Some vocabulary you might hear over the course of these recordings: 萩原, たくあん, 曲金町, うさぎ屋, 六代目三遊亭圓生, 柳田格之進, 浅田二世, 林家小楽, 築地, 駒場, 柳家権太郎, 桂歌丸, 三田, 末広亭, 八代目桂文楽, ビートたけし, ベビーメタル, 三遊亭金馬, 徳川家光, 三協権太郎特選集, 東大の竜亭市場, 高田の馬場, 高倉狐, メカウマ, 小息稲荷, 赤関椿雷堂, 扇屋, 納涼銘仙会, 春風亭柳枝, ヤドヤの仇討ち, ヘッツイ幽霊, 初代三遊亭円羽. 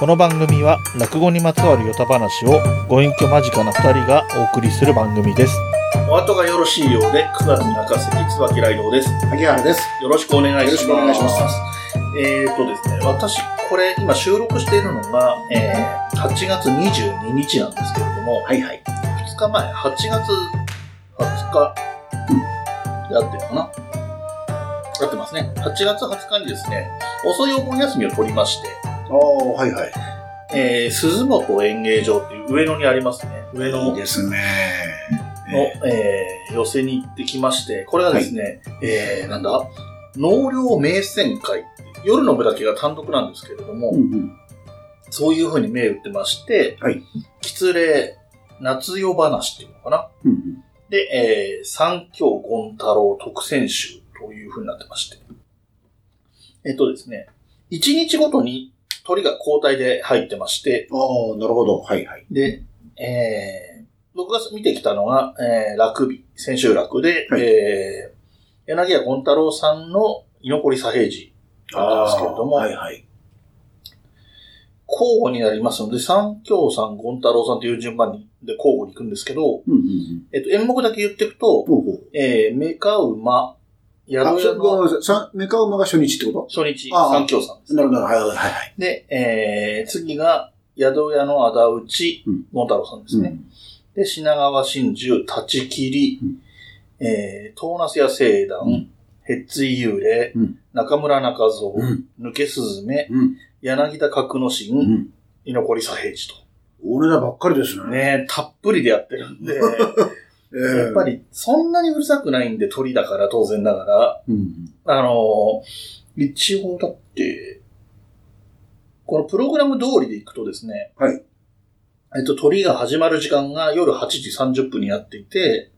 この番組は落語にまつわるヨタ話をご隠居間近な2人がお送りする番組です。お後がよろしいようで、9月に赤関椿雷堂です。萩原です。よろしくお願いします。ですね、私これ今収録しているのが、8月22日なんですけれども、はいはい、2日前8月20日、うん、やってるかな、やってますね。8月20日にですね、遅いお盆休みを取りまして、あ、はいはい、鈴本演芸場っていう上野にありますね。上野ですね。の、寄せに行ってきまして、これはですね、はい、なんだ、納涼銘仙会、夜の部だけが単独なんですけれども、うんうん、そういう風に銘打ってまして、はい、吉例夏夜話っていうのかな、うんうん、で、三協権太郎特選集という風になってまして、ですね、1日ごとに鳥が交代で入ってまして、ああ、なるほど、はいはい。で、僕が見てきたのが、楽日、千秋楽で、はい、柳家権太郎さんの居残り左平次なんですけれども、はいはい、交互になりますので、三協さん、権太郎さんという順番で交互に行くんですけど、うんうんうん、演目だけ言っていくと、メカウマ、ヤドヤの、メカウマが初日ってこと？初日、三協さんです、ね。なるほど、はいはいはい。で、次が、ヤドヤの仇討ち、権太郎さんですね。うん、で、品川真珠、立ち切り、うん、トーナスや聖団、うん、ヘッツイ幽霊、うん、中村中蔵、うん、抜けすずめ、うん、柳田格之進、うん、居残り左平次と。俺らばっかりですね。ね、たっぷりでやってるんで、やっぱりそんなにうるさくないんで、鳥だから当然ながら、うん、一応だって、このプログラム通りでいくとですね、はい、鳥が始まる時間が夜8時30分になっていて、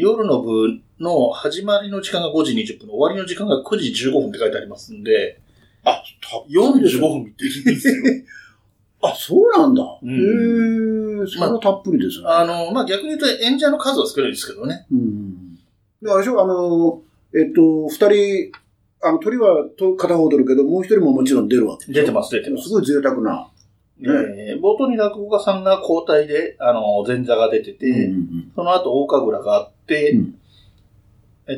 夜の部の始まりの時間が5時20分、終わりの時間が9時15分って書いてありますんで、あ、45分見てるんですよ。あ、そうなんだ。うん、それはたっぷりですね。逆に言うと演者の数は少ないですけどね。うん。で、あれでしょ、2人、鳥は片方取るけど、もう1人ももちろん出るわけ。出てます、出てます。すごい贅沢な。ね、冒頭に落語家さんが交代で、前座が出てて、うんうん、その後大神楽があって、うん、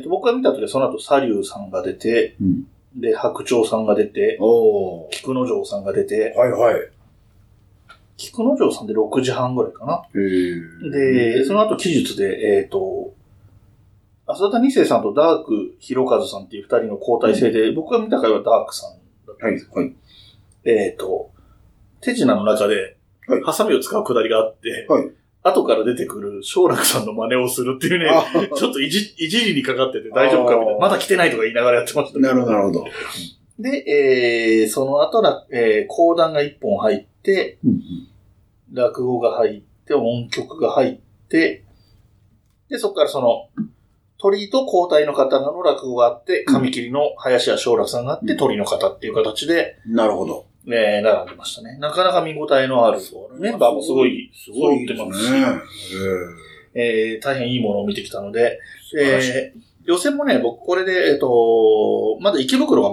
僕が見た時はその後サリューさんが出て、うん、で、白鳥さんが出て、菊之丞さんが出て、はいはい。菊之丞さんで6時半ぐらいかな。で、その後奇術で、浅田二世さんとダーク広和さんっていう二人の交代制で、うん、僕が見た回はダークさんだったんですけど、はいはい、手品の中で、ハサミを使うくだりがあって、はい、後から出てくる小楽さんの真似をするっていうね、ちょっといじりにかかってて大丈夫かみたいな、まだ来てないとか言いながらやってました、ね。なるほど、なるほど。で、その後、講談が1本入って、うんうん、落語が入って、音曲が入って、で、そこからその、鳥と交代の方の落語があって、紙切りの林家小楽さんがあって、うん、鳥の方っていう形で、なるほど。ねえ、並んでましたね。なかなか見応えのある、メンバーもすごい、揃ってますし、大変いいものを見てきたので、予選もね、僕これで、まだ池袋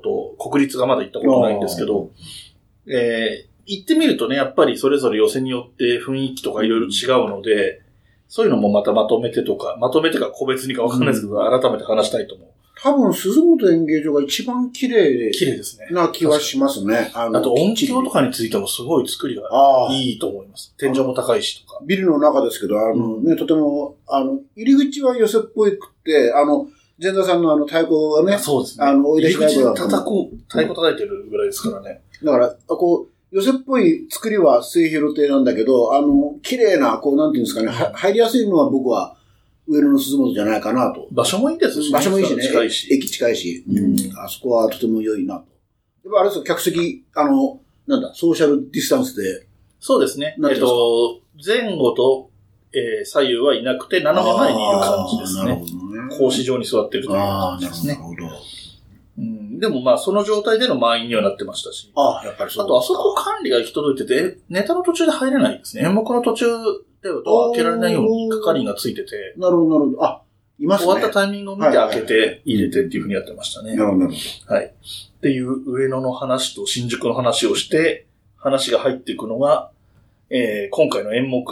と国立がまだ行ったことないんですけど、行ってみるとね、やっぱりそれぞれ予選によって雰囲気とかいろいろ違うので、そういうのもまたまとめてか個別にかわかんないですけど、改めて話したいと思う。多分、鈴本演芸場が一番綺麗ですね。な気はしますね。あと、音響とかについてもすごい作りがいいと思います。天井も高いしとか。ビルの中ですけど、ね、とても、入り口は寄せっぽいくって、前座さんの太鼓がね、そうですね。追い出し太鼓が。太鼓叩いてるぐらいですからね。だから、こう、寄せっぽい作りは末広亭なんだけど、綺麗な、こう、なんていうんですかね、入りやすいのは僕は、上野の鈴本じゃないかなと。場所もいいですし、ね、場所もいいしね。近いし。駅近いし。うん。あそこはとても良いなと。やっぱあれですよ、客席、ソーシャルディスタンスで。そうですね。前後と、左右はいなくて、斜め前にいる感じですね。なるほどね。格子状に座ってるという感じですね。なるほど。うん。でもまあ、その状態での満員にはなってましたし。ああ、やっぱりそう。あと、あそこ管理が行き届いてて、ネタの途中で入れないですね。演目の途中、ドア開けられないように係員がついてて。なるほど、なるほど。あ、いますね。終わったタイミングを見て開けて入れてっていうふうにやってましたね。なるほど。はい。っていう上野の話と新宿の話をして、話が入っていくのが、今回の演目。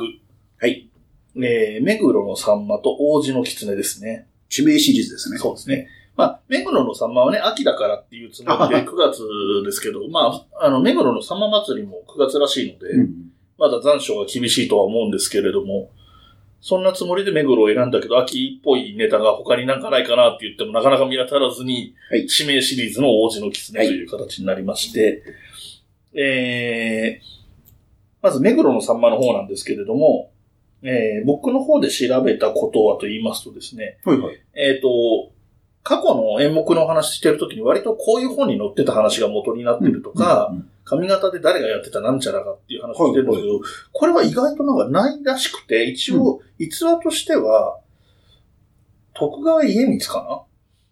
はい。目黒のさんまと王子の狐ですね。地名シリーズですね。そうですね。まあ、目黒のさんまはね、秋だからっていうつもりで9月ですけど、まあ、目黒のさんま祭りも9月らしいので、うん、まだ残暑が厳しいとは思うんですけれども、そんなつもりで目黒を選んだけど、秋っぽいネタが他になんかないかなって言ってもなかなか見当たらずに、はい、地名シリーズの王子の狐という形になりまして、はい、まず目黒のさんまの方なんですけれども、僕の方で調べたことはと言いますとですね、はいはい、過去の演目の話してるときに割とこういう本に載ってた話が元になってるとか、うんうんうん、髪型で誰がやってたなんちゃらかっていう話してるんだけど、はいはい、これは意外となんかないらしくて、一応、逸話としては、徳川家光か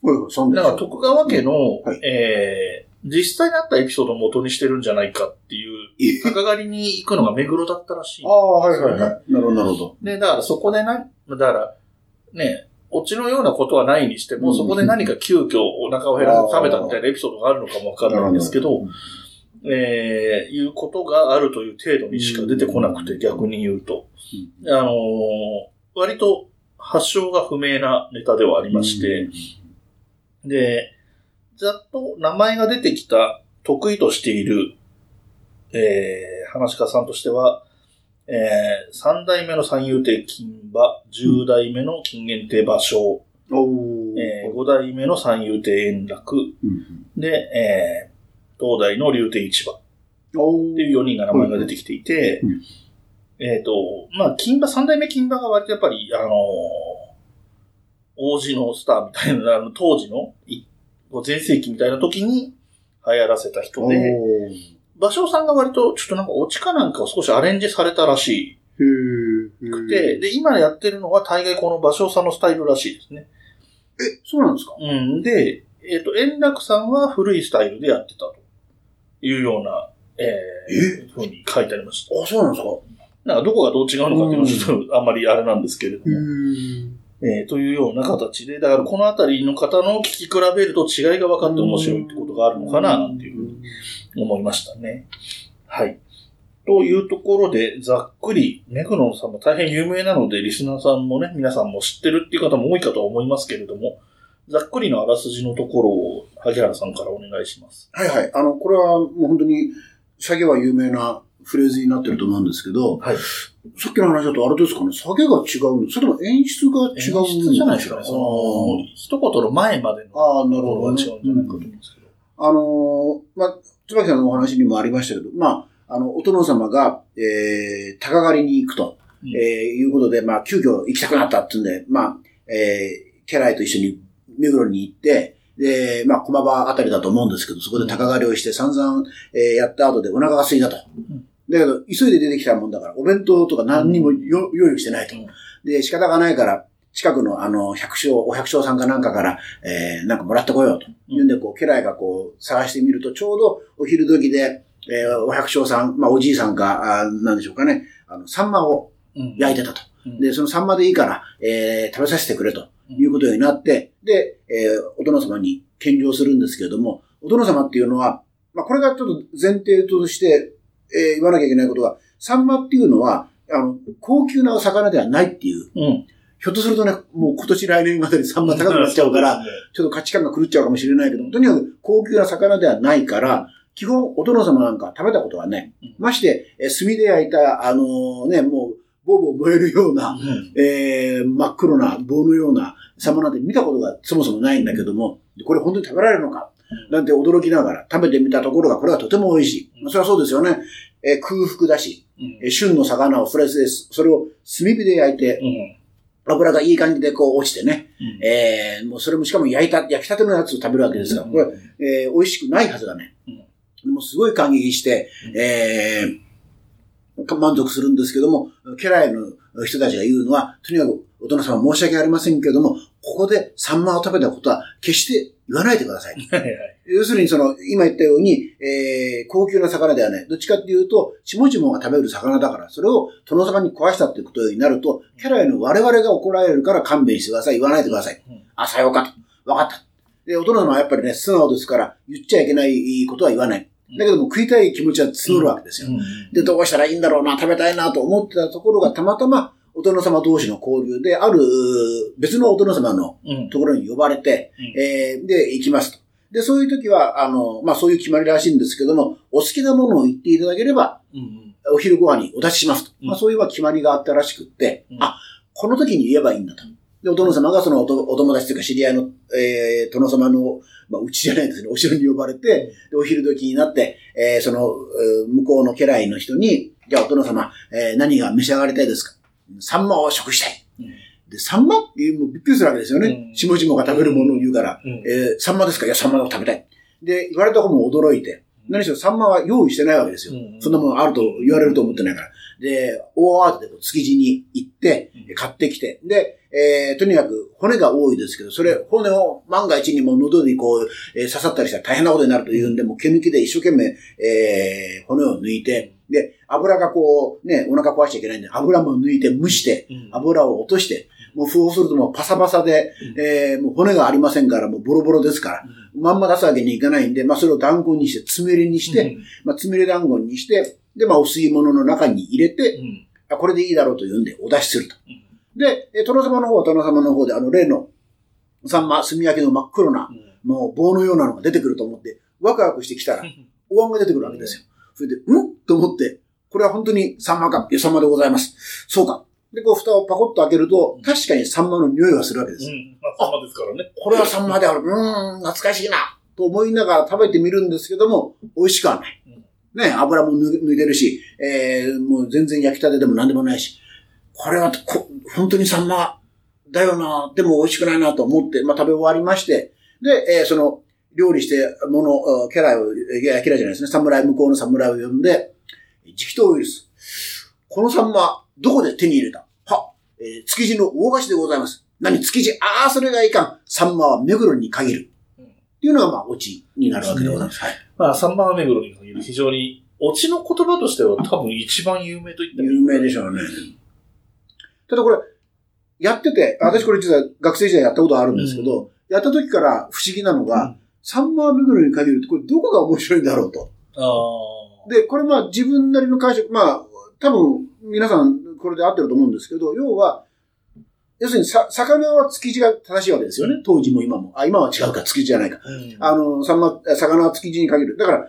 な、はいはい、そうです。なんか徳川家の、はい、実際にあったエピソードを元にしてるんじゃないかっていう、鷹狩りに行くのが目黒だったらしい、ね。ああ、はいはいはい。なるほど、なるほど。で、だからそこでだから、ね、オチのようなことはないにしても、うん、そこで何か急遽お腹を減らして食べたみたいなエピソードがあるのかもわからないんですけど、いうことがあるという程度にしか出てこなくて、逆に言うと。割と発祥が不明なネタではありまして、で、ざっと名前が出てきた得意としている、話し家さんとしては、3代目の三遊亭金馬、10代目の金原亭馬生、5代目の三遊亭円楽、うん、で、東大の竜亭市場っていう4人が名前が出てきていて、まあ、金馬、3代目金馬が割とやっぱり、王子のスターみたいな、当時の、全盛期みたいな時に流行らせた人で、馬生さんが割とちょっとなんかオチかなんかを少しアレンジされたらしいくて、で、今やってるのは大概この馬生さんのスタイルらしいですね。え、そうなんですか？うん。で、円楽さんは古いスタイルでやってたというような、ふうに書いてありました。あ、そうなんですか？なんかどこがどう違うのかっていうのはちょっとあんまりあれなんですけれども。というような形で、だからこのあたりの方の聞き比べると違いが分かって面白いってことがあるのかな、なんていうふうに思いましたね。はい。というところで、ざっくり、目黒さんも大変有名なので、リスナーさんもね、皆さんも知ってるっていう方も多いかとは思いますけれども、ざっくりのあらすじのところを、萩原さんからお願いします。はいはい。これはもう本当に、下げは有名な、フレーズになってると思うんですけど、はい、さっきの話だとあれですかね、下げが違うの、それとも演出が違うの、演出じゃないですかね。その一言の前までのところが違うんじゃないかと思うんですけど。まあ、椿さんのお話にもありましたけど、まあ、お殿様が、鷹狩りに行くと、うん、いうことで、まあ、急遽行きたくなったっていうんで、まあ、家来と一緒に目黒に行って、で、まあ、駒場あたりだと思うんですけど、そこで鷹狩りをして散々、やった後でお腹が空いたと。うん、だけど、急いで出てきたもんだから、お弁当とか何にも用意してないと。で、仕方がないから、近くのお百姓さんかなんかから、なんかもらってこようと。言うんで、こう、家来がこう、探してみると、ちょうどお昼時で、お百姓さん、まあ、おじいさんか、なんでしょうかね、サンマを焼いてたと。で、そのサンマでいいから、食べさせてくれということになって、で、お殿様に献上するんですけれども、お殿様っていうのは、まあ、これがちょっと前提として、言わなきゃいけないことが、サンマっていうのは、高級なお魚ではないっていう。うん、ひょっとするとね、もう今年来年までにサンマ高くなっちゃうから、ちょっと価値観が狂っちゃうかもしれないけど、とにかく高級な魚ではないから、基本お殿様なんか食べたことはね、まして、炭で焼いた、ね、もう、ボーボー燃えるような、真っ黒な棒のようなサンマなんて見たことがそもそもないんだけども、これ本当に食べられるのかなんて驚きながら食べてみたところが、これはとても美味しい。それはそうですよね。空腹だし、旬の魚をフライスです。それを炭火で焼いて、油がいい感じでこう落ちてね。もうそれもしかも焼きたてのやつを食べるわけですから、これ、美味しくないはずだね。でもすごい感激して、満足するんですけども、家来の人たちが言うのは、とにかくお殿様申し訳ありませんけれども、ここでサンマを食べたことは決して言わないでください。要するにその、今言ったように、高級な魚ではない。どっちかっていうと、ちもちもが食べる魚だから、それを殿様に壊したってことになると、家来の我々が怒られるから勘弁してください。言わないでください。あ、さようかと。わかった。で、お殿様はやっぱりね、素直ですから、言っちゃいけないことは言わない。だけども食いたい気持ちは募るわけですよ。で、どうしたらいいんだろうな、食べたいなと思ってたところがたまたまお殿様同士の交流である別のお殿様のところに呼ばれて、で、行きますと。で、そういう時は、まあ、そういう決まりらしいんですけども、お好きなものを言っていただければ、お昼ご飯にお出ししますと。まあ、そういう決まりがあったらしくって、あ、この時に言えばいいんだと。で、お殿様がそのお友達というか知り合いの、殿様の、まあ、うちじゃないですね、お城に呼ばれて、で、お昼時になって、その、向こうの家来の人に、じゃあお殿様、何が召し上がりたいですか？サンマを食したい。で、サンマっていう、もうびっくりするわけですよね。ちもちもが食べるものを言うから、サンマですか？いや、サンマを食べたい。で、言われた方も驚いて、何しろサンマは用意してないわけですよ。そんなものあると言われると思ってないから。で、大慌てで築地に行って、買ってきて、で、とにかく骨が多いですけど、それ、骨を万が一にも喉にこう、刺さったりしたら大変なことになるというんで、もう毛抜きで一生懸命、骨を抜いて、で、油がこう、ね、お腹壊しちゃいけないんで、油も抜いて蒸して、油を落として、もうそうするともうパサパサで、もう骨がありませんから、もうボロボロですから、まんま出すわけにいかないんで、まあそれを団子にして、つみれにして、まあつみれ団子にして、で、まあお吸い物の中に入れて、あ、これでいいだろうというんで、お出しすると。で、殿様の方は殿様の方で、例の、サンマ、炭焼きの真っ黒な、もう棒のようなのが出てくると思って、ワクワクしてきたら、お椀が出てくるわけですよ。それで、ん？と思って、これは本当にサンマか、いや、サンマでございます。そうか。で、こう、蓋をパコッと開けると、確かにサンマの匂いがするわけです。まあ、サンマですからね。これはサンマである。懐かしいな、と思いながら食べてみるんですけども、美味しくはない。ね、油も抜いてるし、もう全然焼きたてでも何でもないし、これは本当にサンマだよな、でも美味しくないなと思って、まあ、食べ終わりまして、で、その、料理して、家来を、家来じゃないですね、侍、向こうの侍を呼んで、直投ウイルス。このサンマ、どこで手に入れた？は、築地の大菓子でございます。何、築地？ああ、それがいかん。サンマは目黒に限る。っていうのが、まあ、オチになるわけでございます。はい。まあ、サンマは目黒に限る。非常に、オチの言葉としては多分一番有名と言っても有名でしょうね。ただこれ、やってて、私これ実は学生時代やったことあるんですけど、やった時から不思議なのが、サンマは目黒に限るって、これどこが面白いんだろうと。で、これまあ自分なりの解釈、まあ、多分皆さんこれで合ってると思うんですけど、要は、要するに魚は築地が正しいわけですよね。当時も今も。あ、今は違うか、築地じゃないか。サンマ、魚は築地に限る。だから、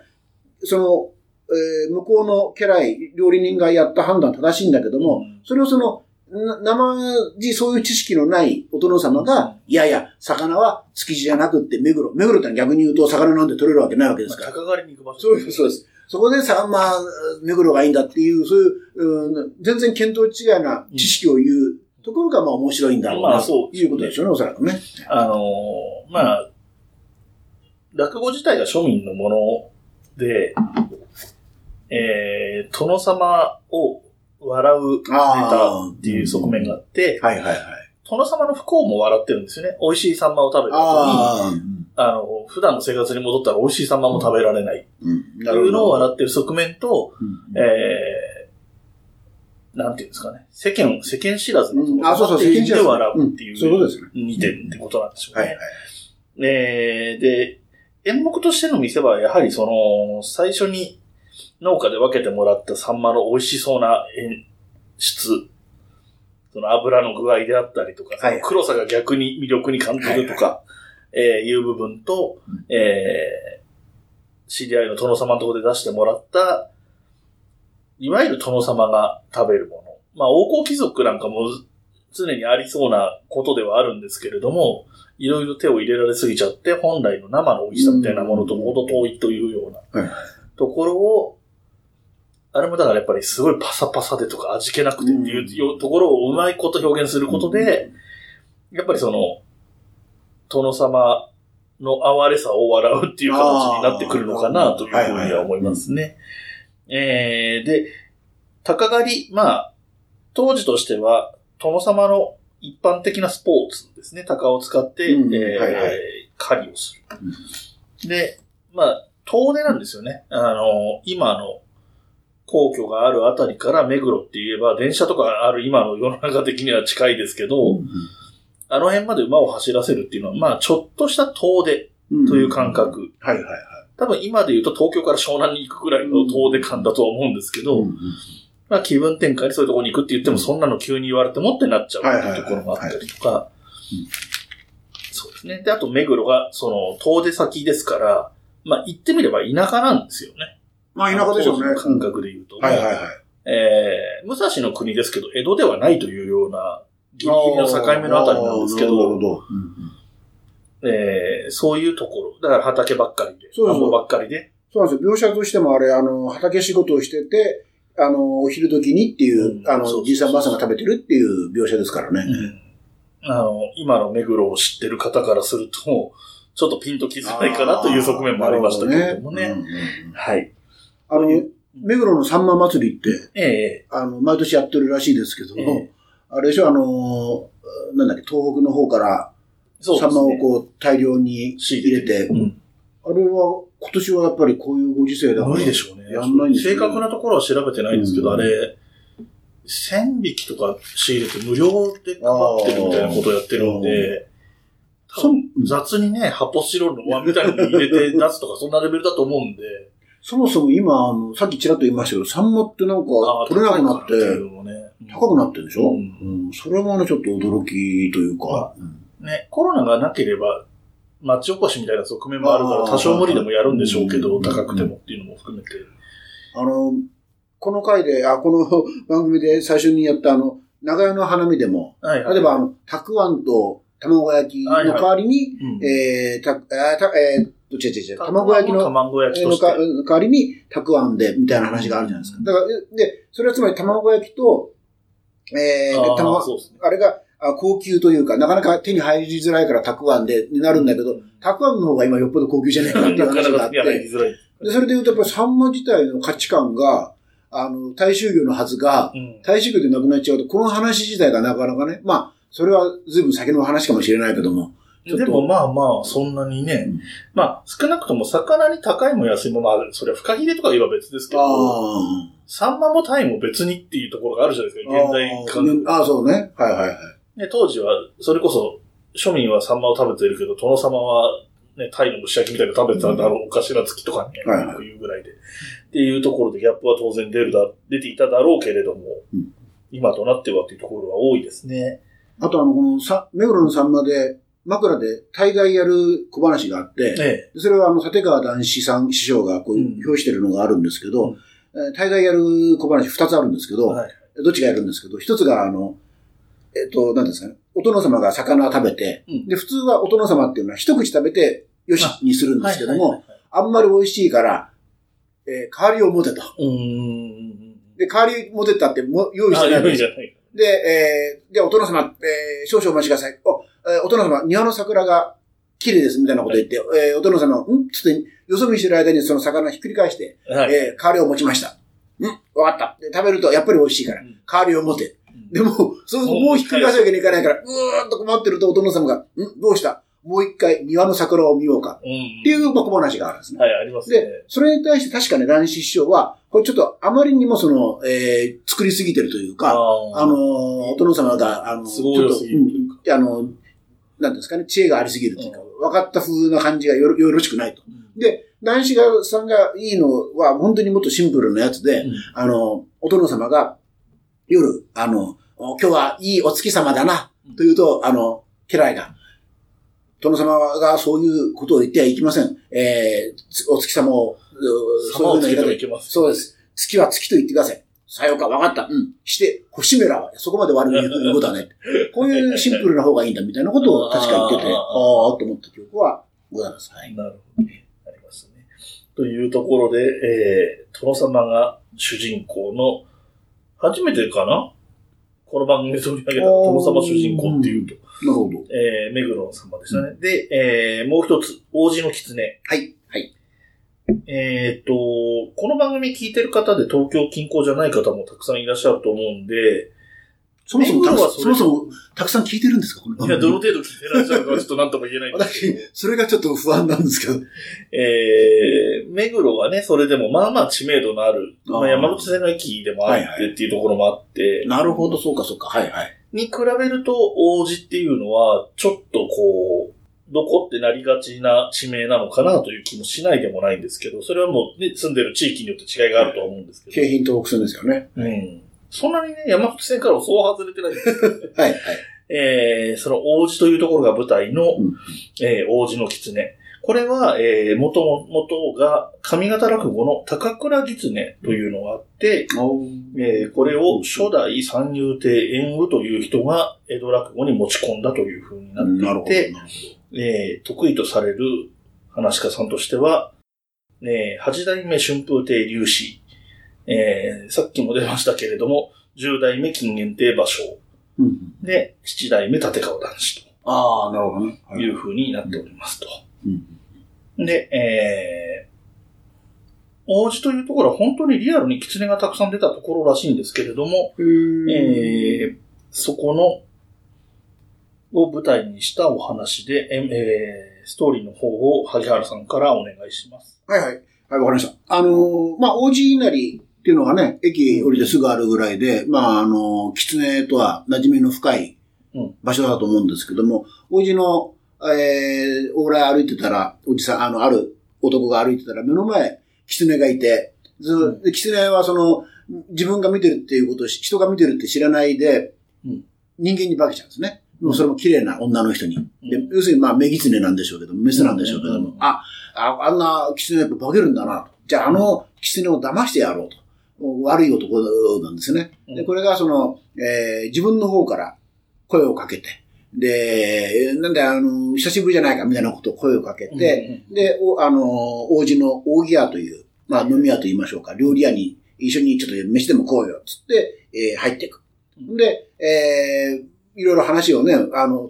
その、向こうの家来、料理人がやった判断正しいんだけども、それをその、そういう知識のないお殿様が、いやいや、魚は築地じゃなくって目黒。目黒って逆に言うと魚なんて取れるわけないわけですから。高刈りに行く場所。そうです、そうです。そこでさ、まあ、目黒がいいんだっていう、そういう、全然見当違いな知識を言うところが、まあ面白いんだろうな、まあそういうことでしょうね、おそらくね。まあ、落語自体が庶民のもので、殿様を、笑うネタっていう側面があって、殿様の不幸も笑ってるんですよね。美味しいサンマを食べた後に、普段の生活に戻ったら美味しいサンマも食べられないっていうのを笑ってる側面と、なんていうんですかね。世間知らずの殿様っていう意味で笑うっていう2点ってことなんでしょうね。で、演目としての見せ場はやはりその、最初に、農家で分けてもらったサンマの美味しそうな演出。その油の具合であったりとか、黒さが逆に魅力に感じるとか、いう部分と、知り合いの殿様のところで出してもらった、いわゆる殿様が食べるもの。まあ、王侯貴族なんかも常にありそうなことではあるんですけれども、いろいろ手を入れられすぎちゃって、本来の生の美味しさみたいなものとほど遠いというような。ところを、あれもだからやっぱりすごいパサパサでとか味気なくてっていうところをうまいこと表現することで、やっぱりその、殿様の哀れさを笑うっていう形になってくるのかなというふうには思いますね。で、鷹狩り、まあ、当時としては、殿様の一般的なスポーツですね。鷹を使って、狩りをする。うん、で、まあ、遠出なんですよね。今の皇居があるあたりから目黒って言えば、電車とかある今の世の中的には近いですけど、うん、あの辺まで馬を走らせるっていうのは、まあ、ちょっとした遠出という感覚。うん、はいはいはい。多分今で言うと東京から湘南に行くくらいの遠出感だとは思うんですけど、うん、まあ、気分転換にそういうところに行くって言っても、そんなの急に言われてもってなっちゃうっていうところもあったりとか。そうですね。で、あと目黒が、その、遠出先ですから、まあ、言ってみれば田舎なんですよね。まあ、田舎でしょうね。感覚で言うと。はいはいはい。武蔵の国ですけど、江戸ではないというような、ギリギリの境目のあたりなんですけど、なるほど。そういうところ。だから畑ばっかりで、田んぼばっかりで。そうなんですよ。描写としてもあれ、畑仕事をしてて、お昼時にっていう、じいさんばあさんが食べてるっていう描写ですからね。うん、今の目黒を知ってる方からすると、ちょっとピンときづらいかなという側面もありましたけれどもね。ね、うん、はい。目黒のさんま祭りって、毎年やってるらしいですけども、あれでしょ、なんだっけ、東北の方から、さんまをこう大量に入れて、あれは、今年はやっぱりこういうご時世だから。無理でしょうね。やんないんですよね。正確なところは調べてないんですけど、あれ、1000匹とか仕入れて無料で配ってるみたいなことをやってるんで、雑にね、発泡スチロールの輪みたいに入れて出すとか、そんなレベルだと思うんで。そもそも今、さっきちらっと言いましたけど、サンマってなんか取れなくなって、高くなってるでしょ、それもね、ちょっと驚きというか。ね、コロナがなければ、町おこしみたいな側面もあるから、多少無理でもやるんでしょうけど、高くてもっていうのも含めて。この回で、この番組で最初にやった、長屋の花見でも、例えば、たくあんと卵焼きの代わりに、卵焼きの代わりに、たくあんで、みたいな話があるじゃないですか。だから、で、それはつまり卵焼きと、あれが、高級というか、なかなか手に入りづらいからたくあんで、になるんだけど、たくあんの方が今よっぽど高級じゃないかっていう話があって、でそれで言うとやっぱりサンマ自体の価値観が、大衆魚のはずが、大衆魚でなくなっちゃうと、この話自体がなかなかね、まあ、それは随分先の話かもしれないけども。でもまあまあ、そんなにね、まあ、少なくとも魚に高いも安いもある。それはフカヒレとか言えば別ですけど、サンマもタイも別にっていうところがあるじゃないですか、現代感。そうね。はいはいはい。ね、当時は、それこそ、庶民はサンマを食べてるけど、殿様は、ね、タイの蒸し焼きみたいなの食べてたんだろう、お頭付きとかね、よく言うぐらいで。っていうところでギャップは当然出ていただろうけれども、今となってはっていうところが多いですね。あと目黒のサンマで、枕で大概やる小話があって、それは立川談志さん師匠がこう表してるのがあるんですけど、大概やる小話2つあるんですけど、どっちがやるんですけど、1つが何ですかね。お殿様が魚を食べて、で、普通はお殿様っていうのは一口食べてよしにするんですけども、あんまり美味しいから、代わりを持てと。で、代わり持てたって用意してないんですよ。で、じゃあお殿様、少々お待ちください。お殿様、庭の桜が綺麗ですみたいなこと言って、お殿様、つって、よそ見してる間にその魚ひっくり返して、代わりを持ちました。わかった。で、食べるとやっぱり美味しいから、代わりを持て。でも、もうひっくり返すわけにいかないから、うーんと困ってるとお殿様が、どうしたもう一回庭の桜を見ようか。っていう小話があるんですね。はい、ありますね。で、それに対して確かね、談志師匠は、これちょっとあまりにも作りすぎてるというか、お殿様が、ちょっと、なんですかね、知恵がありすぎるというか、分かった風な感じがよろしくないと。で、談志さんがいいのは、本当にもっとシンプルなやつで、お殿様が、夜、今日はいいお月様だな、というと、家来が、殿様がそういうことを言ってはいけません。お月様を、そういうの言い方でいけます。そうです。月は月と言ってください。さようか、わかった。して、星めらは、そこまで悪い言うことはね。こういうシンプルな方がいいんだ、みたいなことを確か言ってて、と思った記憶はございます。はい。なるほど。ありますね。というところで、殿様が主人公の、初めてかなこの番組で取り上げた殿様主人公っていうと。なるほど。目黒様でしたね。で、もう一つ、王子の狐。はい。はい。この番組聞いてる方で東京近郊じゃない方もたくさんいらっしゃると思うんで、そもそもたくさん聞いてるんですか、この番組。いや、どの程度聞いてらっしゃるかはちょっと何とも言えないんですけど。私、それがちょっと不安なんですけど。目黒はね、それでもまあまあ知名度のある、まあ、山手線の駅でもあってっていうところもあって。はいはい、なるほど、そうかそうか。はいはい。に比べると、王子っていうのは、ちょっとこう、どこってなりがちな地名なのかなという気もしないでもないんですけど、それはもう、ね、住んでる地域によって違いがあると思うんですけど。京浜東北線ですよね。うん。そんなにね、山手線からはそう外れてないんですけど、ね。はいはい。その王子というところが舞台の、うん、王子の狐。これは、元が上方落語の高倉狐というのがあって、これを初代三遊亭円羽という人が江戸落語に持ち込んだという風になっていて、得意とされる話家さんとしては、八代目春風亭柳枝、さっきも出ましたけれども、十代目金原亭芭蕉、うん、で、七代目立川談志と、ああ、なるほどね。いう風になっておりますと。うん、で、王子というところは本当にリアルに狐がたくさん出たところらしいんですけれども、そこのを舞台にしたお話で、ストーリーの方を萩原さんからお願いします。はいはい。はい、わかりました。まあ、王子稲荷っていうのがね、駅降りてすぐあるぐらいで、まあ、狐とは馴染みの深い場所だと思うんですけども、王子の往来歩いてたら、おじさん、ある男が歩いてたら、目の前、狐がいて、狐はその、自分が見てるっていうことを、人が見てるって知らないで、うん、人間に化けちゃうんですね。もうそれも綺麗な女の人に。で、要するにまあ、目狐なんでしょうけども、メスなんでしょうけども、あんな狐やっぱ化けるんだなと。じゃあ、狐を騙してやろうと。悪い男なんですね。で、これがその、自分の方から声をかけて、で、なんで、久しぶりじゃないかみたいなことを声をかけて、で、王子の扇屋という、まあ、飲み屋と言いましょうか、料理屋に一緒にちょっと飯でも食おうよ、つって、入っていく。で、いろいろ話をね、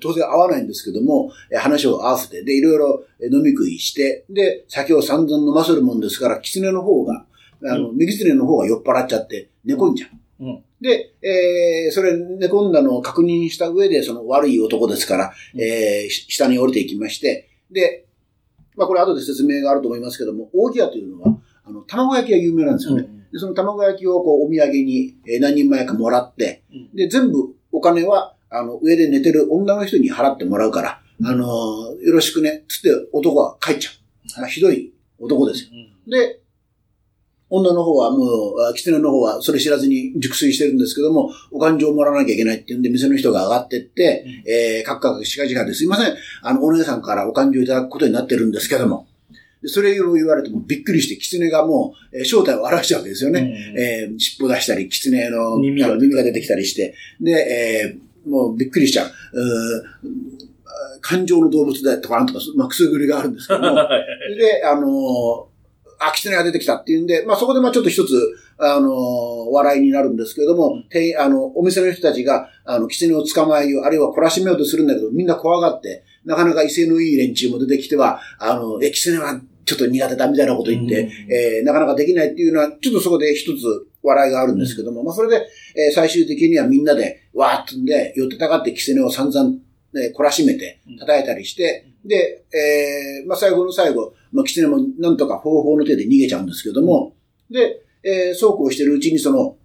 当然合わないんですけども、話を合わせて、で、いろいろ飲み食いして、で、酒を散々飲ませるもんですから、狐の方が、目狐の方が酔っ払っちゃって、寝込んじゃう。うん、で、それ寝込んだのを確認した上で、その悪い男ですから、下に降りていきまして、で、まあこれ後で説明があると思いますけども、扇屋というのは、卵焼きが有名なんですよね。で、その卵焼きをこう、お土産に何人前かもらって、で、全部お金は、上で寝てる女の人に払ってもらうから、よろしくね、つって男は帰っちゃう。ひどい男ですよ。で、女の方はもう、狐の方はそれ知らずに熟睡してるんですけども、お勘定をもらわなきゃいけないっていうんで、店の人が上がってって、カクカクしかじかですいません、お姉さんからお勘定いただくことになってるんですけども、それを言われてもびっくりして、狐がもう、正体を表しちゃうわけですよね。尻尾出したり、狐の耳が出てきたりして、で、もうびっくりしちゃう。感情の動物だとかなんとか、まあ、くすぐりがあるんですけども。で、狐が出てきたっていうんで、まあ、そこでまあちょっと一つ、笑いになるんですけれども、お店の人たちが、狐を捕まえよう、あるいは懲らしめようとするんだけど、みんな怖がって、なかなか威勢のいい連中も出てきては、狐はちょっと苦手だみたいなこと言って、なかなかできないっていうのは、ちょっとそこで一つ笑いがあるんですけども、まあ、それで、最終的にはみんなで、わーってんで、寄ってたかって狐を散々、懲らしめて、叩いたりして、で、まあ、最後の最後、まあ、狐もなんとか方法の手で逃げちゃうんですけども、で、そうこうしてるうちにその、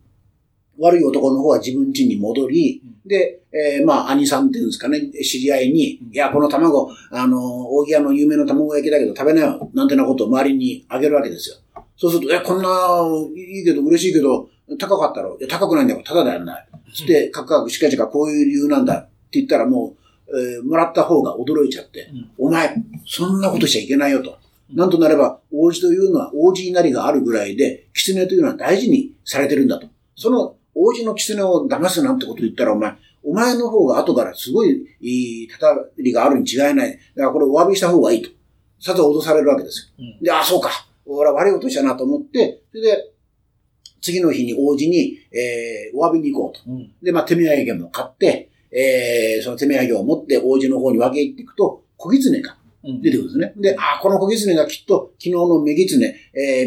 悪い男の方は自分家に戻り、で、まあ、兄さんっていうんですかね、知り合いに、いや、この卵、扇屋の有名な卵焼きだけど食べなよ、なんてなことを周りにあげるわけですよ。そうすると、こんないいけど、嬉しいけど、高かったろ。いや、高くないんだよ、ただだよな。つって、カクカクしかじかこういう理由なんだって言ったらもう、もらった方が驚いちゃって、お前、そんなことしちゃいけないよと。なんとなれば、王子というのは王子稲荷があるぐらいで、狐というのは大事にされてるんだと。その王子の狐を騙すなんてこと言ったら、お前の方が後からすごいいいたたりがあるに違いない。だからこれお詫びした方がいいと。さぞ脅されるわけですよ。で、あ、そうか。俺は悪いことしたなと思って、それで、次の日に王子に、お詫びに行こうと。で、まあ、手土産も買って、その手土産を持って王子の方に分け入っていくと、小狐か。出てくるんですね。で、あ、この子狐がきっと昨日の目狐、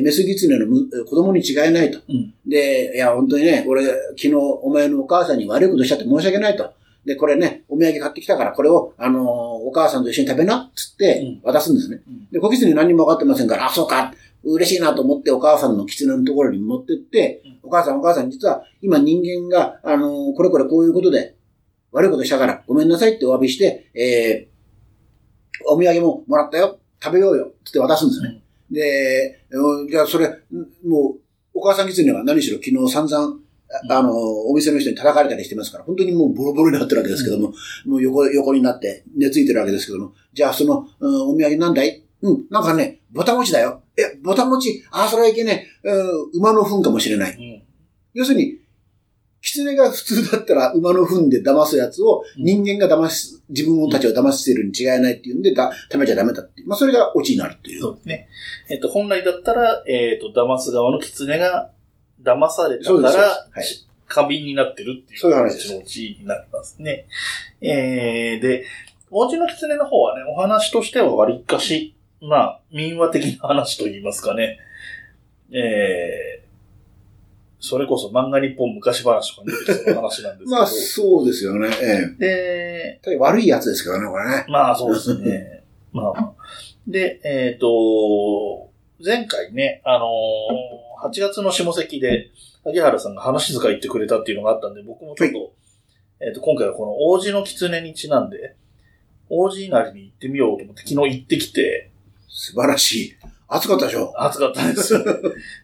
メス狐の子供に違いないと、うん。で、いや、本当にね、俺、昨日お前のお母さんに悪いことしちゃって申し訳ないと。で、これね、お土産買ってきたから、これを、お母さんと一緒に食べな、つって、渡すんですね。うん、で、小狐何も分かってませんから、あ、そうか、嬉しいなと思ってお母さんの狐のところに持ってって、うん、お母さん、実は、今人間が、これこれこういうことで、悪いことしたから、ごめんなさいってお詫びして、お土産ももらったよ、食べようよ、つって渡すんですね。うん、で、じゃあそれ、もう、お母さん狐は何しろ昨日散々、お店の人に叩かれたりしてますから、本当にもうボロボロになってるわけですけども、うん、もう横になって寝ついてるわけですけども、じゃあその、お土産なんだい？うん、なんかね、ぼた餅だよ。え、ぼた餅、あ、それはいけねえ、馬の糞かもしれない。うん、要するに、狐が普通だったら馬の糞で騙すやつを人間が騙す、自分たちを騙してるに違いないっていうんで、食べちゃダメだっていう。まあ、それがオチになるっていう。そうですね。本来だったら、騙す側の狐が、騙されたから、過敏になってるっていう話のうちになりますね。で、おうちの狐の方はね、お話としてはわりかし、まあ、民話的な話といいますかね。それこそ漫画日本昔話とか出てきた話なんですけど。まあ、そうですよね。で、悪いやつですけどね、これね。まあ、そうですね。まあ、で、前回ね、8月の下関で、萩原さんが話し塚行ってくれたっていうのがあったんで、僕もちょっと、今回はこの王子の狐にちなんで、王子なりに行ってみようと思って、昨日行ってきて。素晴らしい。暑かったでしょ？暑かったです。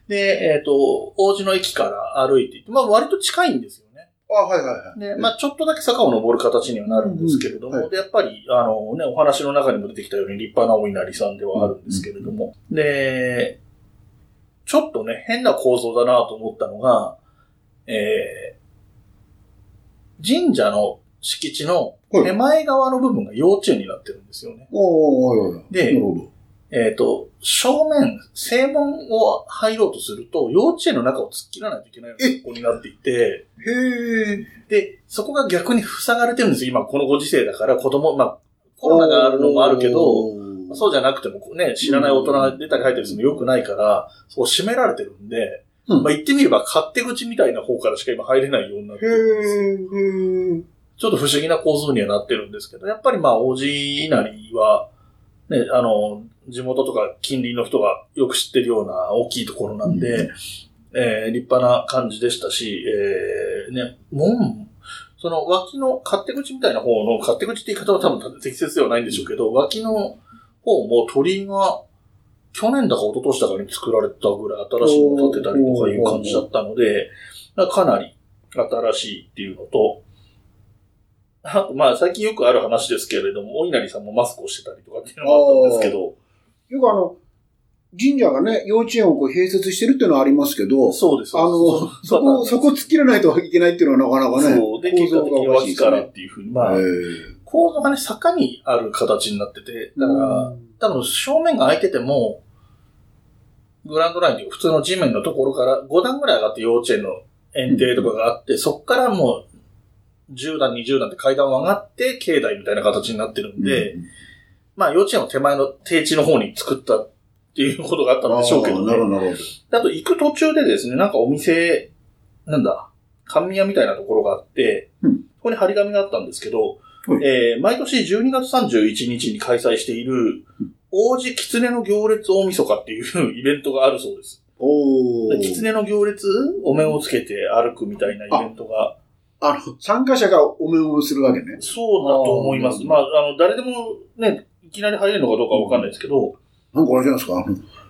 で、王子の駅から歩いて行って、まあ割と近いんですよね。あ、はいはいはい。で、まあちょっとだけ坂を登る形にはなるんですけれども、うんはい、で、やっぱり、ね、お話の中にも出てきたように立派なお稲荷さんではあるんですけれども、うん、で、ちょっとね、変な構造だなと思ったのが、神社の敷地の手前側の部分が幼稚園になってるんですよね。はい、で、正面、正門を入ろうとすると、幼稚園の中を突っ切らないといけないような格好になっていて、で、そこが逆に塞がれてるんですよ。今、このご時世だから子供、まあ、コロナがあるのもあるけど、そうじゃなくてもね、知らない大人が出たり入ったりするの良くないから、そう閉められてるんで、うん、まあ言ってみれば勝手口みたいな方からしか今入れないようになってるんです。ちょっと不思議な構造にはなってるんですけど、やっぱりまあ王子稲荷は、ね、地元とか近隣の人がよく知ってるような大きいところなんで、うん立派な感じでしたし、ね、門、その脇の勝手口みたいな方の、勝手口って言い方は多分適切ではないんでしょうけど、脇の方も鳥居が去年だか一昨年だかに作られたぐらい新しいのを建てたりとかいう感じだったので、かなり新しいっていうのと、まあ最近よくある話ですけれども、お稲荷さんもマスクをしてたりとかっていうのがあったんですけど、よく神社がね、幼稚園をこう併設してるっていうのはありますけど、そうです。そこ突っ切らないといけないっていうのはなかなかね、そうで、結果的に脇からっていうふうに、まあ、構造がね、坂にある形になってて、だから、多分正面が空いてても、グランドラインという普通の地面のところから5段ぐらい上がって幼稚園の園庭とかがあって、そこからもう10段、20段って階段を上がって、境内みたいな形になってるんで、まあ幼稚園の手前の定地の方に作ったっていうことがあったんでしょうけどね。あと行く途中でですね、なんかお店、なんだ、神屋みたいなところがあって、そこに張り紙があったんですけど、毎年12月31日に開催している王子狐の行列大晦日っていうイベントがあるそうです。狐の行列、お面をつけて歩くみたいなイベントが。参加者がお面をするわけね。そうだと思います。まあ、誰でもね、いきなり入れるのかどうかわかんないですけど。なんかあれじゃないですか。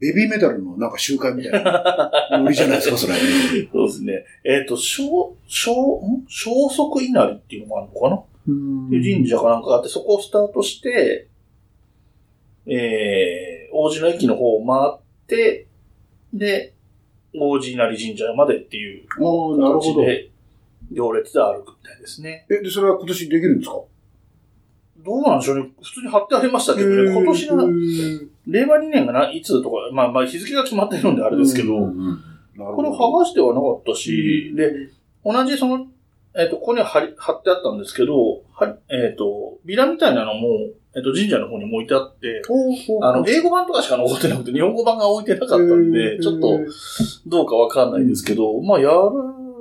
ベビーメタルのなんか集会みたいな。無理じゃないですか、それ。そうですね。小息稲荷っていうのがあるのかなっていう神社かなんかがあって、そこをスタートして、王子の駅の方を回って、で、王子稲荷神社までっていう形で、行列で歩くみたいですね。で、それは今年できるんですか？どうなんでしょうね。普通に貼ってありましたけどね。今年の、令和2年がないつとか、まあ日付が決まってるんであれですけど、これを剥がしてはなかったし、で、同じその、ここに貼ってあったんですけど、はい。ビラみたいなのも、神社の方にも置いてあって、英語版とかしか残ってなくて、日本語版が置いてなかったんで、ちょっと、どうかわかんないですけど、まあ、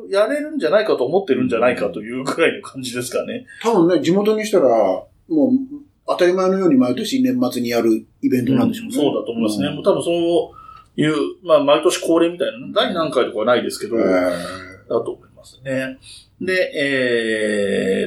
やれるんじゃないかと思ってるんじゃないかというくらいの感じですかね。多分ね、地元にしたら、もう、当たり前のように毎年年末にやるイベントなんでしょうね。うん、そうだと思いますね。もう多分そういう、まあ、毎年恒例みたいな、第何回とかはないですけど、だと思いますね。で、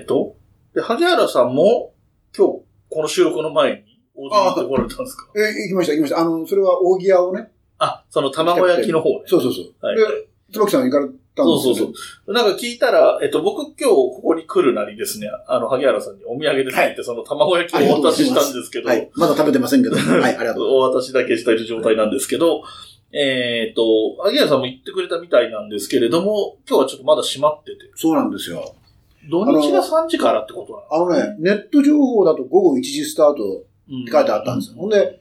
で、萩原さんも、今日、この収録の前に、大木屋に来られたんですか？行きました、行きました。それは大木屋をね。あ、その卵焼きの方ね。そうそうそう。はい、で、つばきさん行かれたんですか？そうそうそう。なんか聞いたら、僕今日ここに来るなりですね、萩原さんにお土産ですね、はい、って、その卵焼きをお渡ししたんですけど。はい。まだ食べてませんけど。はい、ありがとう。お渡しだけしている状態なんですけど、萩原さんも行ってくれたみたいなんですけれども、今日はちょっとまだ閉まってて。そうなんですよ。土日が3時からってことなの？ネット情報だと午後1時スタートって書いてあったんですよ。ほんで、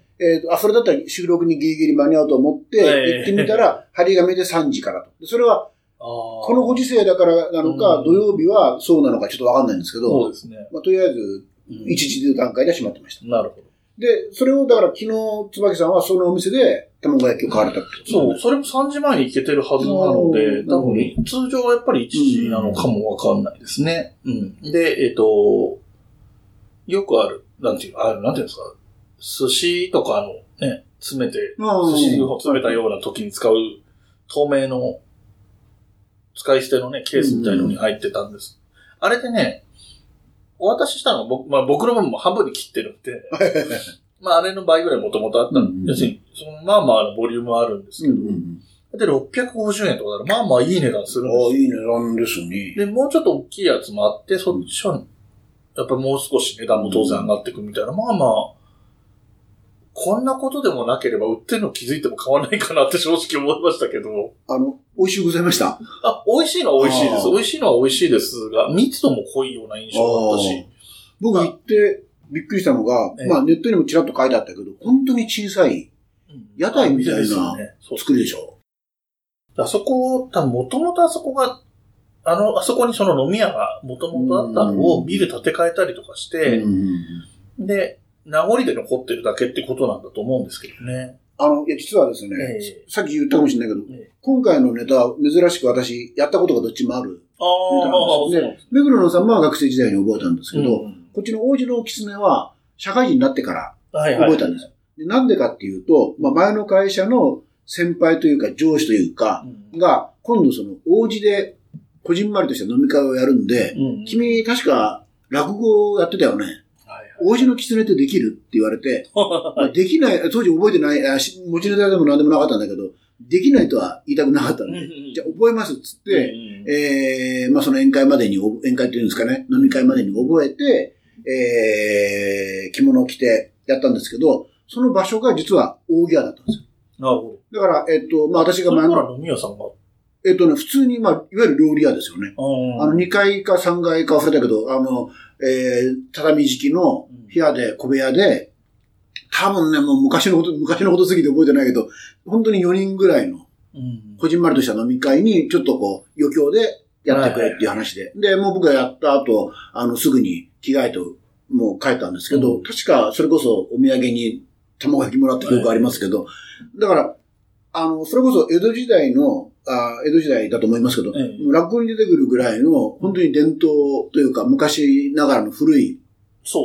それだったら収録にギリギリ間に合うと思って、行ってみたら、張り紙で3時からと。でそれは、このご時世だからなのか、土曜日はそうなのかちょっとわかんないんですけど、そうですね。まあ、とりあえず、1時の段階で閉まってました。なるほど。で、それをだから昨日、椿さんはそのお店で卵焼きを買われたってことですね。そう、それも3時前に行けてるはずなので、多分通常はやっぱり1時なのかもわかんないですね。うん。で、よくある、なんていうんですか、寿司とかね、詰めて、寿司を詰めたような時に使う透明の使い捨てのね、ケースみたいのに入ってたんです。あれでね、お渡ししたのは僕の分も半分に切ってるんで、まああれの倍ぐらいもともとあったんで、要するに、まあまあのボリュームはあるんですけど、で、650円とかだから、まあまあいい値段するんですよ。ああ、いい値段ですね。で、もうちょっと大きいやつもあって、そっちは、やっぱもう少し値段も当然上がっていくみたいな、まあまあ、こんなことでもなければ売ってるの気づいても買わないかなって正直思いましたけど。美味しゅうございました。あ、美味しいのは美味しいです。美味しいのは美味しいですが、密度も濃いような印象だったし。僕行ってびっくりしたのが、まあネットにもちらっと書いてあったけど、本当に小さい屋台みたいな作りでしょ。あそこ、多分もともとあそこが、あそこにその飲み屋がもともとあったのをビル建て替えたりとかして、で、名残で残ってるだけってことなんだと思うんですけどね。いや、実はですね、さっき言ったかもしれないけど、今回のネタは珍しく私、やったことがどっちもあるネタなんですよね。目黒のさんは学生時代に覚えたんですけど、こっちの王子の狐は社会人になってから覚えたんですよ。なんでかっていうと、まあ、前の会社の先輩というか上司というか、が、今度その王子で、こじんまりとした飲み会をやるんで、君確か落語をやってたよね。王子の狐ってできるって言われて、できない、当時覚えてない、持ちネタでも何でもなかったんだけど、できないとは言いたくなかったんで、じゃあ覚えますっつって、まあその宴会っていうんですかね、飲み会までに覚えて、着物を着てやったんですけど、その場所が実は大木屋だったんですよ。なるほど。だから、まあ私が前の。飲み屋さんが普通に、まあ、いわゆる料理屋ですよね。2階か3階か忘れたけど、畳敷きの部屋で、小部屋で、多分ね、もう昔のことすぎて覚えてないけど、本当に4人ぐらいの、こじんまりとした飲み会に、ちょっとこう、余興でやってくれっていう話で。で、もう僕がやった後、すぐに着替えと、もう帰ったんですけど、確か、それこそお土産に卵焼きもらった記憶ありますけど、だから、それこそ江戸時代だと思いますけど、落語に出てくるぐらいの、本当に伝統というか、昔ながらの古い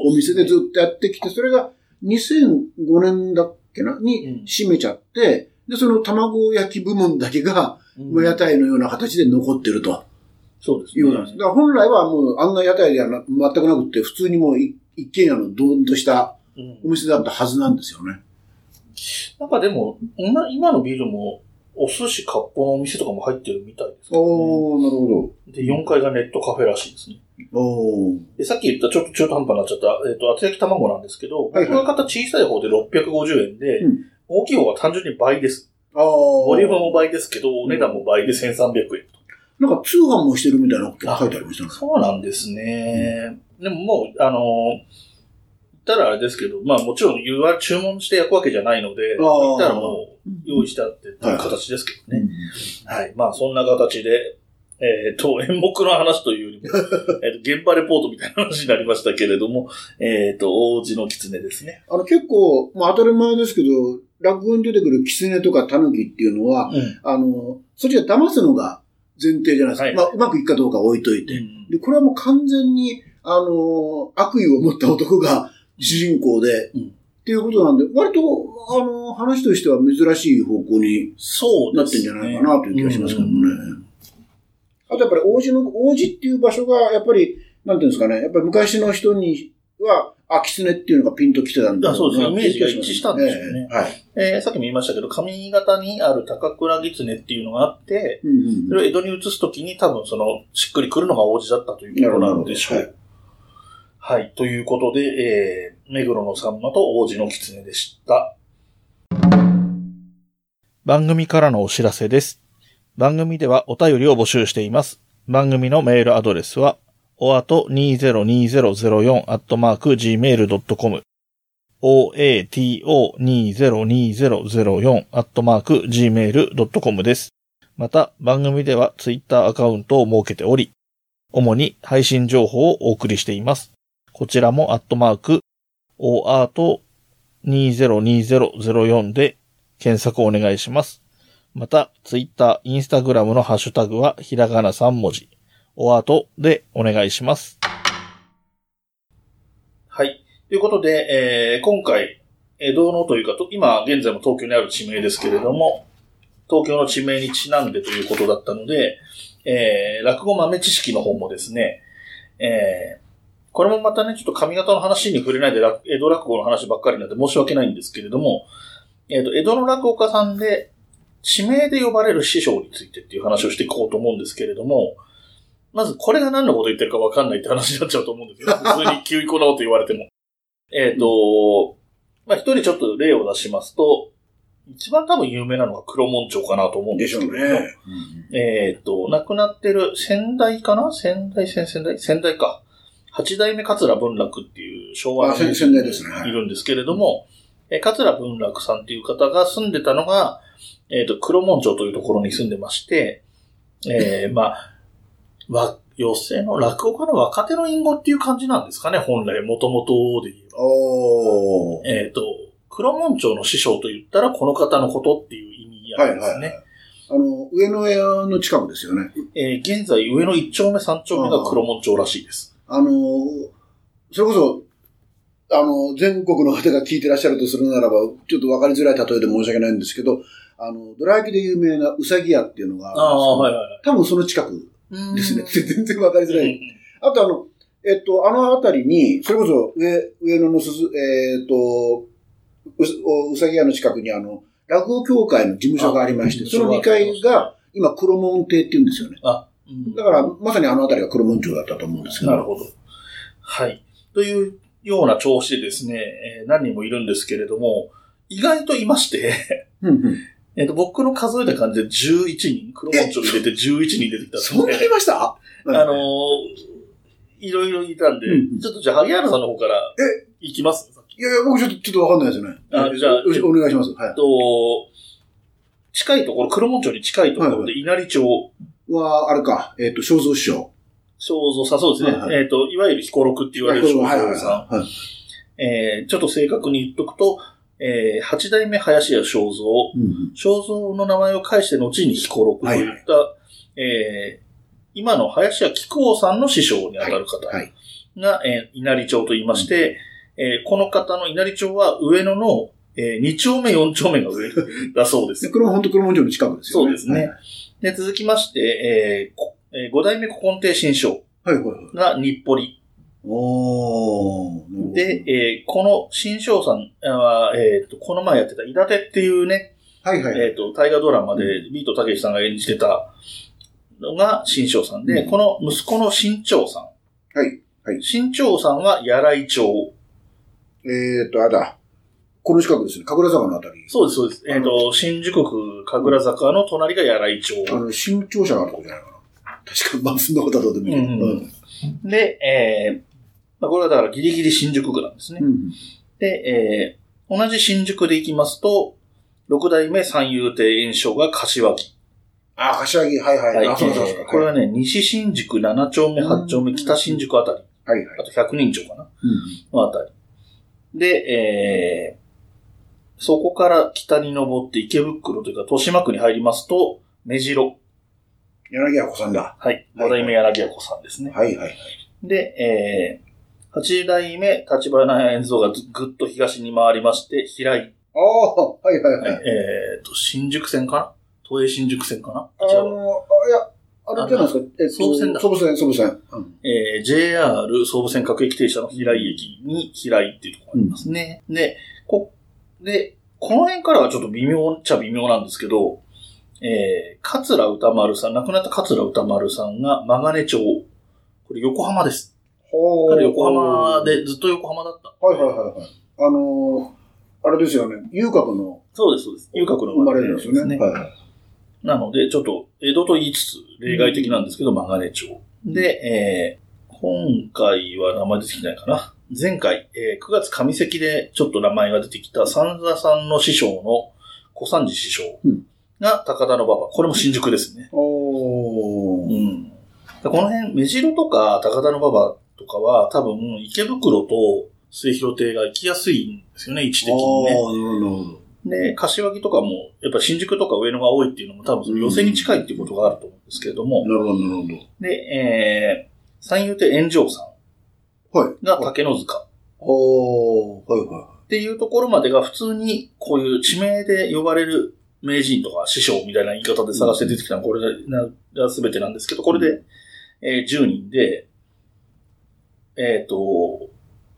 お店でずっとやってきて、それが2005年だっけなに閉めちゃって、で、その卵焼き部門だけが、屋台のような形で残ってると。そうですね。だから本来はもう、あんな屋台では全くなくって、普通にもう一軒家のドーンとしたお店だったはずなんですよね。なんかでも、今のビルも、お寿司、割烹のお店とかも入ってるみたいですけどね。なるほど。で、4階がネットカフェらしいですね。で、さっき言ったちょっと中途半端になっちゃった、厚焼き卵なんですけど、僕が買った小さい方で650円で、大きい方は単純に倍です。ボリュームも倍ですけど、お値段も倍で1300円と。なんか通販もしてるみたいなこと書いてありましたね。そうなんですね。でももう、言ったらあれですけど、まあもちろん注文して焼くわけじゃないので、言ったらもう用意してあってという形ですけどね。はい。まあそんな形で、演目の話というよりも、現場レポートみたいな話になりましたけれども、王子の狐ですね。結構、まあ当たり前ですけど、落語に出てくる狐とか狸っていうのは、うん、そっちは騙すのが前提じゃないですか。はい、まあ、うまくいくかどうか置いといて。うん、で、これはもう完全に、悪意を持った男が主人公で、うん、っていうことなんで、割と、話としては珍しい方向になってんじゃないかなという気がしますけどもね。うん、あとやっぱり王子っていう場所が、やっぱり、なんていうんですかね、やっぱり昔の人には、狐っていうのがピンときてたんだ。そうですね。イメージが一致したんですよね。はい。さっきも言いましたけど、上方にある高倉狐っていうのがあって、うんうんうん、それを江戸に移すときに多分しっくりくるのが王子だったということなんでしょう。はい。はい。ということで、目黒のさんまと王子の狐でした。番組からのお知らせです。番組ではお便りを募集しています。番組のメールアドレスは、oato202004@gmail.com oato202004@gmail.com です。また、番組ではツイッターアカウントを設けており、主に配信情報をお送りしています。こちらもoato202004で検索をお願いします。また、ツイッター、インスタグラムのハッシュタグはひらがな3文字。おあとでお願いします。はい。ということで、今回、江戸のというか、今現在も東京にある地名ですけれども、東京の地名にちなんでということだったので、落語豆知識の方もですね、これもまたね、ちょっと上方の話に触れないで、江戸落語の話ばっかりなんで申し訳ないんですけれども、江戸の落語家さんで、地名で呼ばれる師匠についてっていう話をしていこうと思うんですけれども、まず、これが何のこと言ってるか分かんないって話になっちゃうと思うんだけど、普通に急にこんなこと言われても。まあ、一人ちょっと例を出しますと、一番多分有名なのが黒門町かなと思うんですけど、ね。でしょうね。うん、亡くなってる先代かな先代か。八代目桂文楽っていう昭和の先代ですね。いるんですけれども、桂文楽さんっていう方が住んでたのが、黒門町というところに住んでまして、まあ、寄席の落語家の若手の隠語っていう感じなんですかね、本来、もともとで言えば。黒門町の師匠と言ったらこの方のことっていう意味合いですね。はいはいはい、上野屋の近くですよね。現在、上野1丁目3丁目が黒門町らしいです。それこそ、全国の方が聞いてらっしゃるとするならば、ちょっとわかりづらい例えで申し訳ないんですけど、ドラ焼きで有名なうさぎ屋っていうのがあるんですけど、はいはいはい、多分その近く。ですね。全然わかりづらい。あとあのあたりに、それこそ上野のうさぎ屋の近くに落語協会の事務所がありまして、その2階が今黒門亭っていうんですよね。あ、うん、だからまさにあのあたりが黒門町だったと思うんですけど。なるほど。はい。というような調子でですね、何人もいるんですけれども、意外といまして、僕の数えた感じで11人、黒門町入れて11人出てきたんで。そんなにいました？いろいろいたんで、うんうん、ちょっとじゃあ、萩原さんの方から、行きます？いやいや、僕ちょっとわかんないですよね。じゃあ、お願いします。はい。近いところ、黒門町に近いところで、稲荷町は、あれか、正蔵師匠。正蔵さん、そうですね。はいはい、いわゆる彦六って言われる正蔵さん。ちょっと正確に言っとくと、八代目林家正蔵、正蔵の名前を介して後に彦六といった、今の林家木久扇さんの師匠にあたる方が、稲荷町と言いまして、この方の稲荷町は上野の、2丁目4丁目が上だそうです。これは本当黒門町の近くですよね。そうですね。で続きまして、5代目古今亭新章が日暮里。おー。で、この新章さんは、この前やってた、いだてっていうね、はいはい。大河ドラマでビートたけしさんが演じてたのが新章さんで、うん、この息子の新潮さん。はい。はい。新潮さんはやらい町。この近くですね。神楽坂のあたり。そうです、そうです。新宿区神楽坂の隣がやらい町。新潮社があるとこじゃないかな。確か、まあ、そんなことだとでもいい。うんうんで、これはだからギリギリ新宿区なんですね。うん、で、同じ新宿で行きますと、六代目三遊亭圓生が柏木。あ、柏木、はいはい。あ、そうそうそう。これはね、西新宿7丁目、8丁目、北新宿あたり。はいはい。あと100人町かな、うん、のあたり。で、そこから北に登って池袋というか、豊島区に入りますと、目白。柳家子さんだ。はい。5代目柳家子さんですね。はいはいはい。で、8代目立花円蔵がぐっと東に回りまして、平井。ああ、はいはいはい。新宿線かな、都営新宿線かな、あれじゃないですか、総武線だ。総武線。うん、JR 総武線各駅停車の平井駅に平井っていうところがありますね。うん、この辺からはちょっと微妙っちゃ微妙なんですけど、桂歌丸さん、亡くなった桂歌丸さんが曲金町、これ横浜です。横浜で、ずっと横浜だった。はいはいはいはい。あれですよね、遊郭の。そうですそうです。遊郭の生まれですよね。はいはい。なので、ちょっと、江戸と言いつつ、例外的なんですけど、曲金町。で、今回は名前出てきないかな。前回、9月上関でちょっと名前が出てきた、三田さんの師匠の小三治師匠が高田の馬場。これも新宿ですね。おー。うん。この辺、目白とか高田の馬場とかは、多分、池袋と末広亭が行きやすいんですよね、位置的にね。なるほど。で、柏木とかも、やっぱ新宿とか上野が多いっていうのも多分寄せに近いっていうことがあると思うんですけれども。なるほど、なるほど。で、三遊亭円丈さんが竹の塚。はい、はい、はい。っていうところまでが普通にこういう地名で呼ばれる名人とか師匠みたいな言い方で探して出てきたのはこれが全てなんですけど、これで、10人で、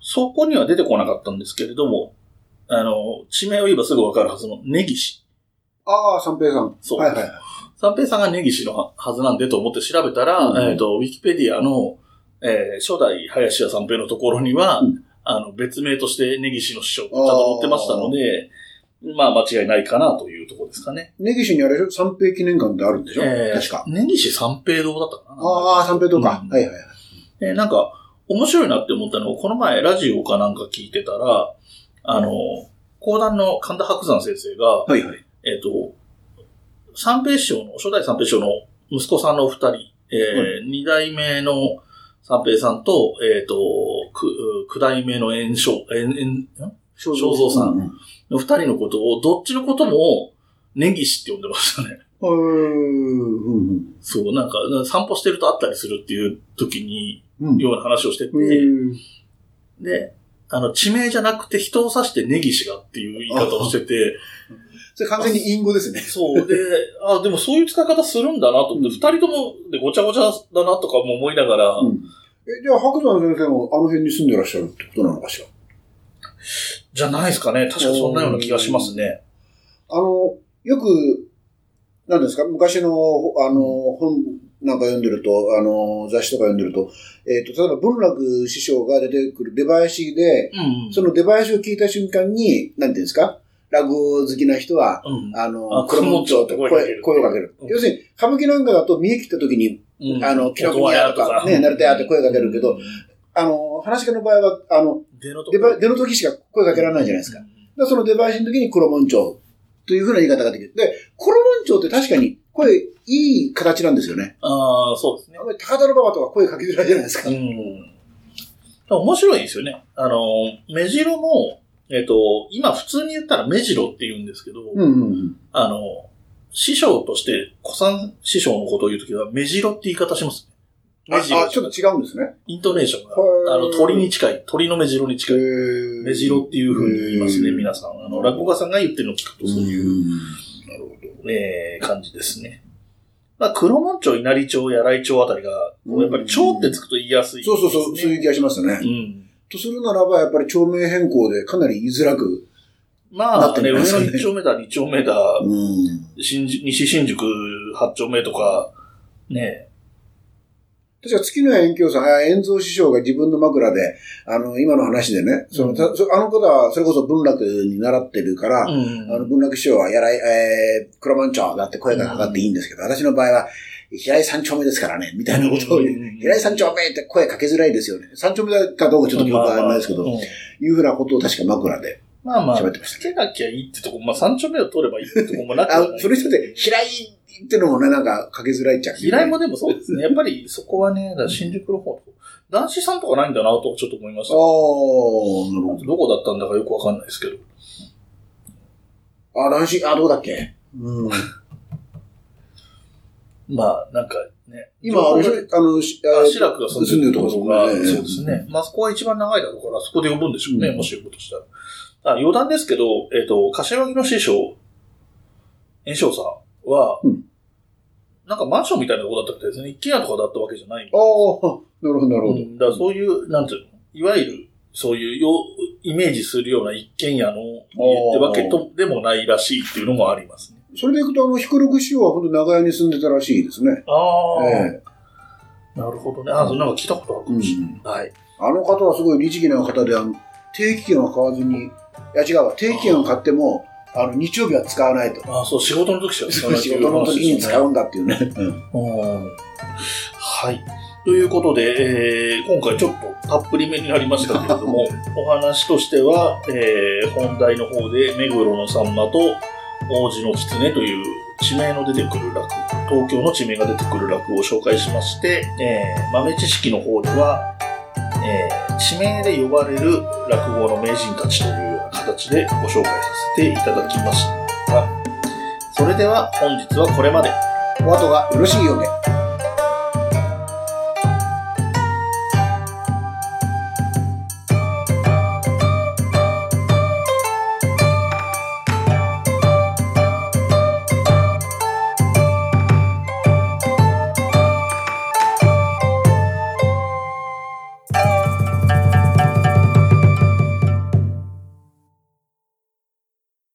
そこには出てこなかったんですけれども、地名を言えばすぐわかるはずの根岸。ああ、三平さん。そう。はいはい。三平さんが根岸のはずなんでと思って調べたら、うん、ウィキペディアの、初代林家三平のところには、うん、別名として根岸の師匠ってちゃんと載ってましたので、まあ間違いないかなというところですかね。根岸にあれでしょ、三平記念館ってあるんでしょ、確か。根岸三平堂だったかな。ああ、三平堂か、うん。はいはい。なんか、面白いなって思ったのが、この前ラジオかなんか聞いてたら、講談の神田伯山先生が、はいはい、三平師匠の、初代三平師匠の息子さんのお二人、二代目の三平さんと、九代目の正蔵さんの二人のことを、どっちのことも、根岸って呼んでましたね。そう、なんか、散歩してると会ったりするっていう時に、ような話をしてて、で、地名じゃなくて人を指して根岸がっていう言い方をしてて。それ完全に隠語ですね。そう。で、あ、でもそういう使い方するんだなと思って、二、うん、人ともでごちゃごちゃだなとかも思いながら。うん、じゃあ、白山先生もあの辺に住んでらっしゃるってことなのかしら。じゃないですかね。確かそんなような気がしますね。よく、何ですか、昔の、本、なんか読んでると、雑誌とか読んでると、例えば文楽師匠が出てくる出囃子で、うんうん、その出囃子を聞いた瞬間に、なんていうんですか、落語好きな人は、うん、黒門町と声をかける。要するに、歌舞伎なんかだと見え切った時に、うん、キノコニアとか、ね、なるてあって声かけるけど、うん、話し家の場合は、出の時しか声かけられないじゃないですか。うん、だからその出囃子の時に黒門町というふうな言い方ができる。で、黒門町って確かに、声、いい形なんですよね。ああ、そうですね。高田の馬場とか声かけづらいじゃないですか。うん。面白いですよね。目白も、今普通に言ったら目白って言うんですけど、師匠として、小三師匠のことを言うときは、目白って言い方しますね。目白。あ、ちょっと違うんですね。イントネーションが、鳥に近い、鳥の目白に近い。目白っていう風に言いますね、皆さん。落語家さんが言ってるのを聞くとそういう。なるほど。感じですね。まあ、黒門町、稲荷町、柳井町あたりが、やっぱり町ってつくと言いやすい、ね。そうそうそう、そういう気がしますね。うん。とするならば、やっぱり町名変更でかなり言いづらくなってますね。まあね、上の1丁目だ、2丁目だ、うん、西新宿8丁目とか、ね。確か月の円鏡さん、円蔵師匠が自分の枕で、今の話でね、あの方はそれこそ文楽に習ってるから、うん、文楽師匠はやらい、黒門町だって声がかかっていいんですけど、私の場合は、平井三丁目ですからね、みたいなことを言う、平井三丁目って声かけづらいですよね。三丁目かどうかちょっと記憶がありないですけど、いうふうなことを確か枕で。まあまあ、つけなきゃいいってとこ、まあ三丁目を取ればいいってとこもなくて。あ、それにとって、平井っていうのもね、なんかかけづらいっちゃう、ね。依頼もでもそうですね。やっぱりそこはね、新宿の方、男子さんとかないんだなとちょっと思いました。ああ、なるほど。どこだったんだかよくわかんないですけど。あ、男子、あ、どうだっけ。うん。まあ、なんかね。今、志らくが住んでるところが、そうですね。まあ、そこは一番長いだろうから、そこで呼ぶんでしょうね、もし呼ぶとしたら。余談ですけど、柏木の師匠、円生さんは、うん、なんかマンションみたいなとこだったみたいですね。一軒家とかだったわけじゃないんで。ああ、なるほど、なるほど。だからそういう、なんていうの、いわゆる、そういうイメージするような一軒家の家ってわけとでもないらしいっていうのもありますね。それでいくと、彦六師匠は本当長屋に住んでたらしいですね。ああ、なるほどね。あ、それなんか聞いたことあるかもしれない。うんうん、はい。あの方はすごい律儀な方で、定期券は買わずに、いや違うわ、定期券を買っても、日曜日は使わないと。ああ、そう、仕事の時しか使わない。仕事の時に使うんだっていうね。はい。ということで、今回ちょっとたっぷりめになりましたけれども、お話としては、本題の方で、目黒のさんまと、王子の狐という地名の出てくる落語、東京の地名が出てくる落語を紹介しまして、豆知識の方では、地名で呼ばれる落語の名人たちというような形でご紹介させていただきました。それでは本日はこれまで。お後がよろしいようで。